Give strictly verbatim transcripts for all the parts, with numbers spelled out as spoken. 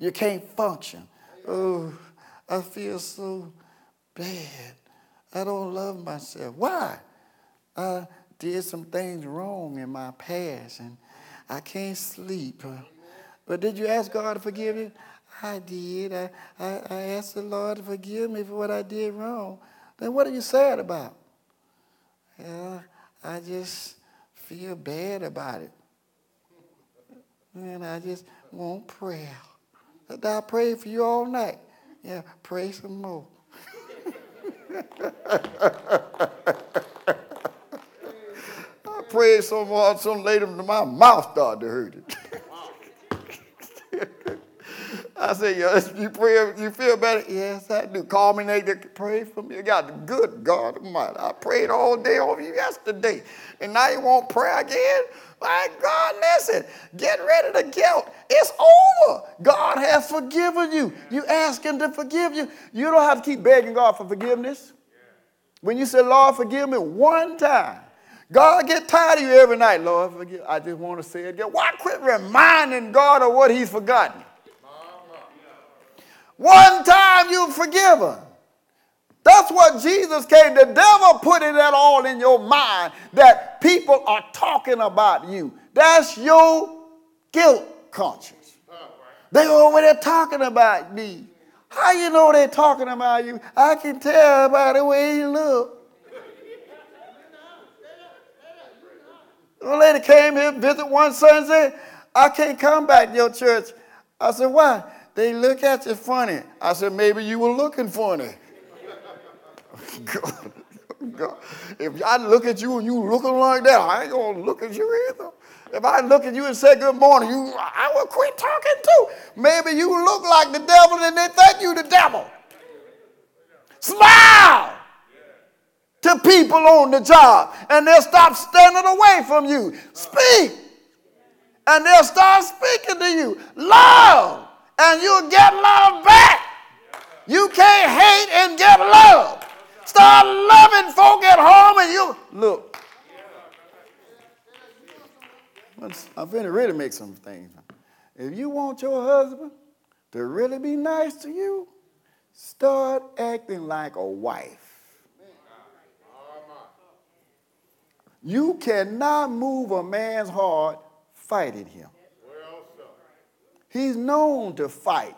You can't function. Oh, I feel so bad. I don't love myself. Why? I did some things wrong in my past, and I can't sleep. But did you ask God to forgive you? I did. I, I, I asked the Lord to forgive me for what I did wrong. Then what are you sad about? Yeah, I just feel bad about it. And I just want prayer. I prayed for you all night. Yeah, pray some more. I prayed so hard, some later my mouth started to hurt it. I said, yes, you pray, you feel better? Yes, I do. Call me next day, pray for me. You got the good God Almighty. I prayed all day over you yesterday. And now you want prayer again? My God, listen, get rid of the guilt. It's over. God has forgiven you. You ask him to forgive you. You don't have to keep begging God for forgiveness. When you say, Lord, forgive me one time, God get tired of you every night. Lord, forgive. I just want to say it again. Why quit reminding God of what he's forgotten? One time you're forgiven. That's what Jesus came. The devil put it at all in your mind that people are talking about you. That's your guilt conscience. They over there talking about me. How you know they're talking about you? I can tell by the way you look. A lady came here, visit one Sunday, said, I can't come back to your church. I said, why? They look at you funny. I said, maybe you were looking funny. God, God. If I look at you and you looking like that, I ain't going to look at you either. If I look at you and say good morning, you, I will quit talking too. Maybe you look like the devil and they think you the devil. Smile to people on the job and they'll stop standing away from you. Speak and they'll start speaking to you. Love. And you'll get love back. You can't hate and get love. Start loving folk at home and you, look. I'm finna really make some things. If you want your husband to really be nice to you, start acting like a wife. You cannot move a man's heart fighting him. He's known to fight.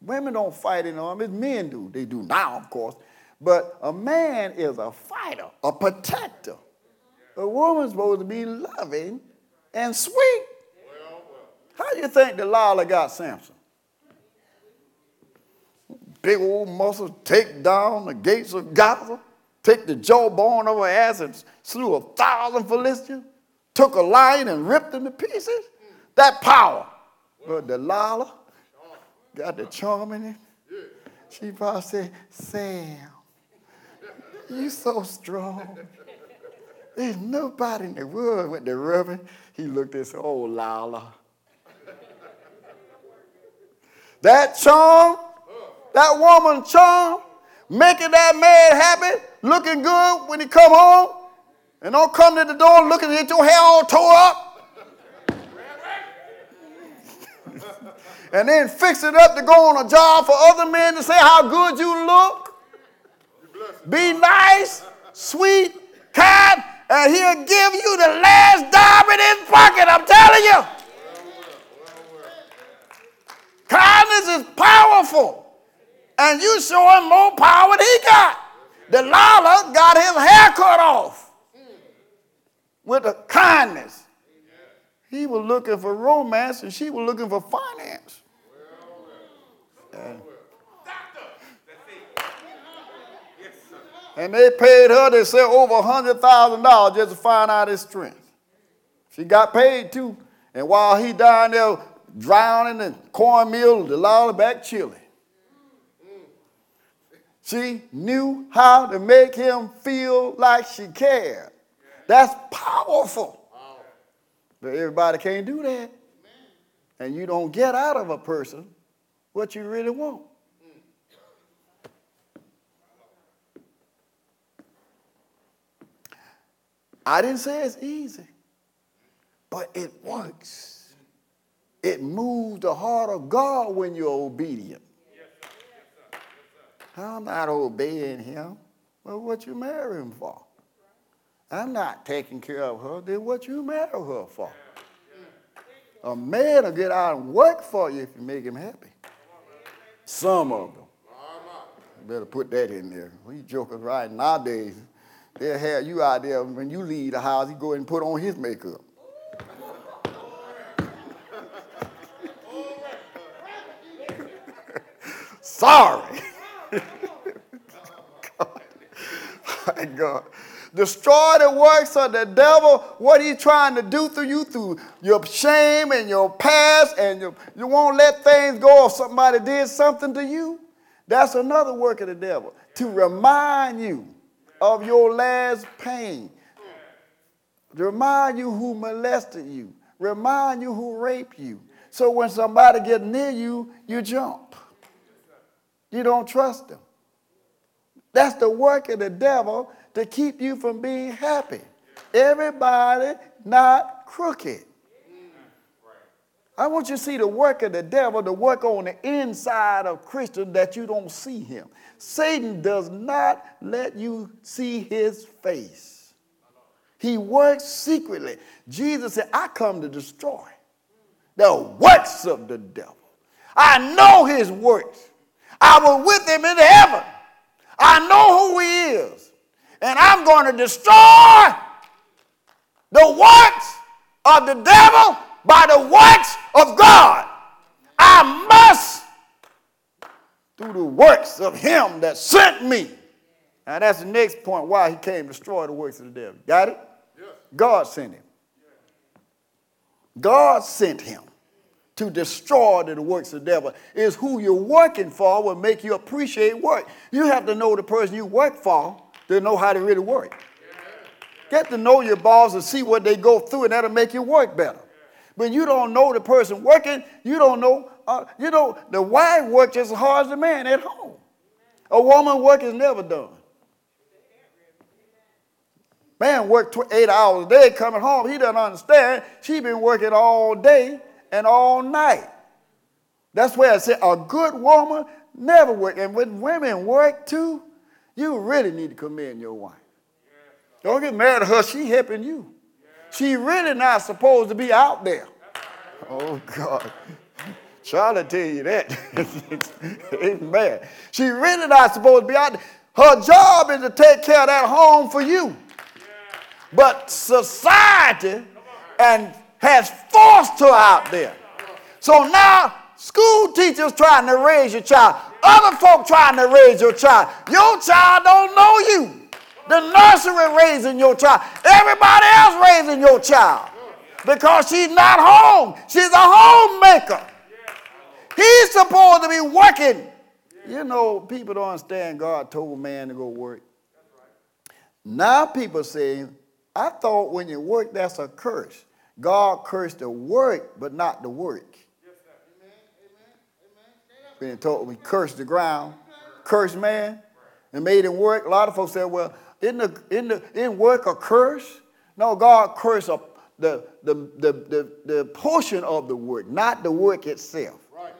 Women don't fight in armies. Men do. They do now, of course. But a man is a fighter, a protector. A woman's supposed to be loving and sweet. How do you think Delilah got Samson? Big old muscles take down the gates of Gaza, take the jawbone of her ass and slew a thousand Philistines, took a lion and ripped him to pieces. That power. But Delilah got the charm in it. She probably said, Sam, you so strong. There's nobody in the world with the rubber. He looked at said, oh, Lala. That charm, that woman charm, making that man happy, looking good when he come home, and don't come to the door looking at your hair all tore up. And then fix it up to go on a job for other men to say how good you look. Be nice, sweet, kind, and he'll give you the last dime in his pocket, I'm telling you. Well, well, well. Kindness is powerful, and you show him more power than he got. Delilah got his hair cut off with a kindness. He was looking for romance, and she was looking for finance. And, and they paid her, they said, over one hundred thousand dollars just to find out his strength. She got paid, too. And while he down there drowning in cornmeal, Delilah back chilling. She knew how to make him feel like she cared. That's powerful. But everybody can't do that. And you don't get out of a person what you really want. I didn't say it's easy, but it works. It moves the heart of God when you're obedient. Yes, sir. Yes, sir. I'm not obeying him. Well, what you marry him for? I'm not taking care of her. Then what you marry her for? A man will get out and work for you if you make him happy. Some of them. You better put that in there. We jokers right nowadays. They'll have you out there. When you leave the house, he go and put on his makeup. Sorry. God. My God. Destroy the works of the devil. What he's trying to do through you, through your shame and your past, and your, you won't let things go if somebody did something to you. That's another work of the devil, to remind you of your last pain, to remind you who molested you, remind you who raped you. So when somebody gets near you, you jump. You don't trust them. That's the work of the devil, to keep you from being happy. Everybody not crooked. I want you to see the work of the devil, the work on the inside of Christians that you don't see him. Satan does not let you see his face. He works secretly. Jesus said, I come to destroy the works of the devil. I know his works. I was with him in heaven. I know who he is. And I'm going to destroy the works of the devil by the works of God. I must do the works of him that sent me. Now that's the next point, why he came to destroy the works of the devil. Got it? Yes. God sent him. God sent him to destroy the works of the devil. Is who you're working for will make you appreciate work. You have to know the person you work for to know how to really work. Yeah. Get to know your boss and see what they go through, and that'll make you work better. When you don't know the person working, you don't know, uh, you know, the wife works as hard as the man at home. A woman's work is never done. Man worked tw- eight hours a day coming home. He doesn't understand. She been working all day and all night. That's where I said a good woman never works. And when women work too, you really need to commend your wife. Don't get mad at her. She helping you. She really not supposed to be out there. Oh, God. Charlie tell you that. Amen. She really not supposed to be out there. Her job is to take care of that home for you. But society and has forced her out there. So now school teachers trying to raise your child. Other folk trying to raise your child. Your child don't know you. The nursery raising your child. Everybody else raising your child. Because she's not home. She's a homemaker. He's supposed to be working. You know, people don't understand God told man to go work. Now people say, I thought when you work, that's a curse. God cursed the work, but not the work. We told we cursed the ground, cursed man, and made him work. A lot of folks said, well, in the in the in work a curse? No, God cursed a, the, the the the the portion of the work, not the work itself. Right.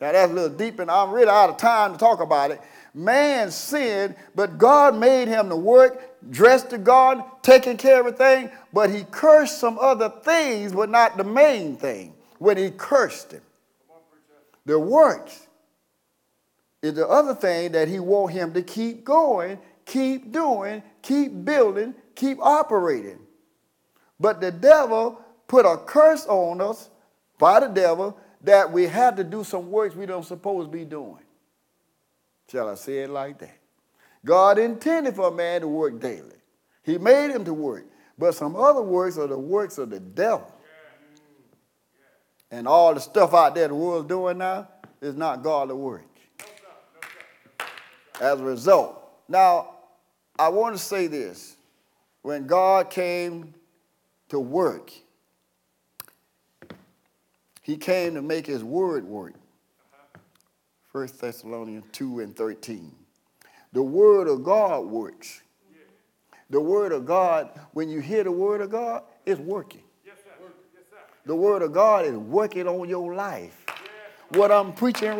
Now that's a little deep, and I'm really out of time to talk about it. Man sinned, but God made him to work, dressed the garden, taking care of everything, but he cursed some other things, but not the main thing when he cursed him. The works is the other thing that he wants him to keep going, keep doing, keep building, keep operating. But the devil put a curse on us by the devil that we have to do some works we don't supposed to be doing. Shall I say it like that? God intended for a man to work daily. He made him to work. But some other works are the works of the devil. And all the stuff out there the world's doing now is not God's work. As a result. Now, I want to say this. When God came to work, he came to make his word work. First Thessalonians two and thirteen. The word of God works. The word of God, when you hear the word of God, it's working. The word of God is working on your life. Yeah. What I'm preaching right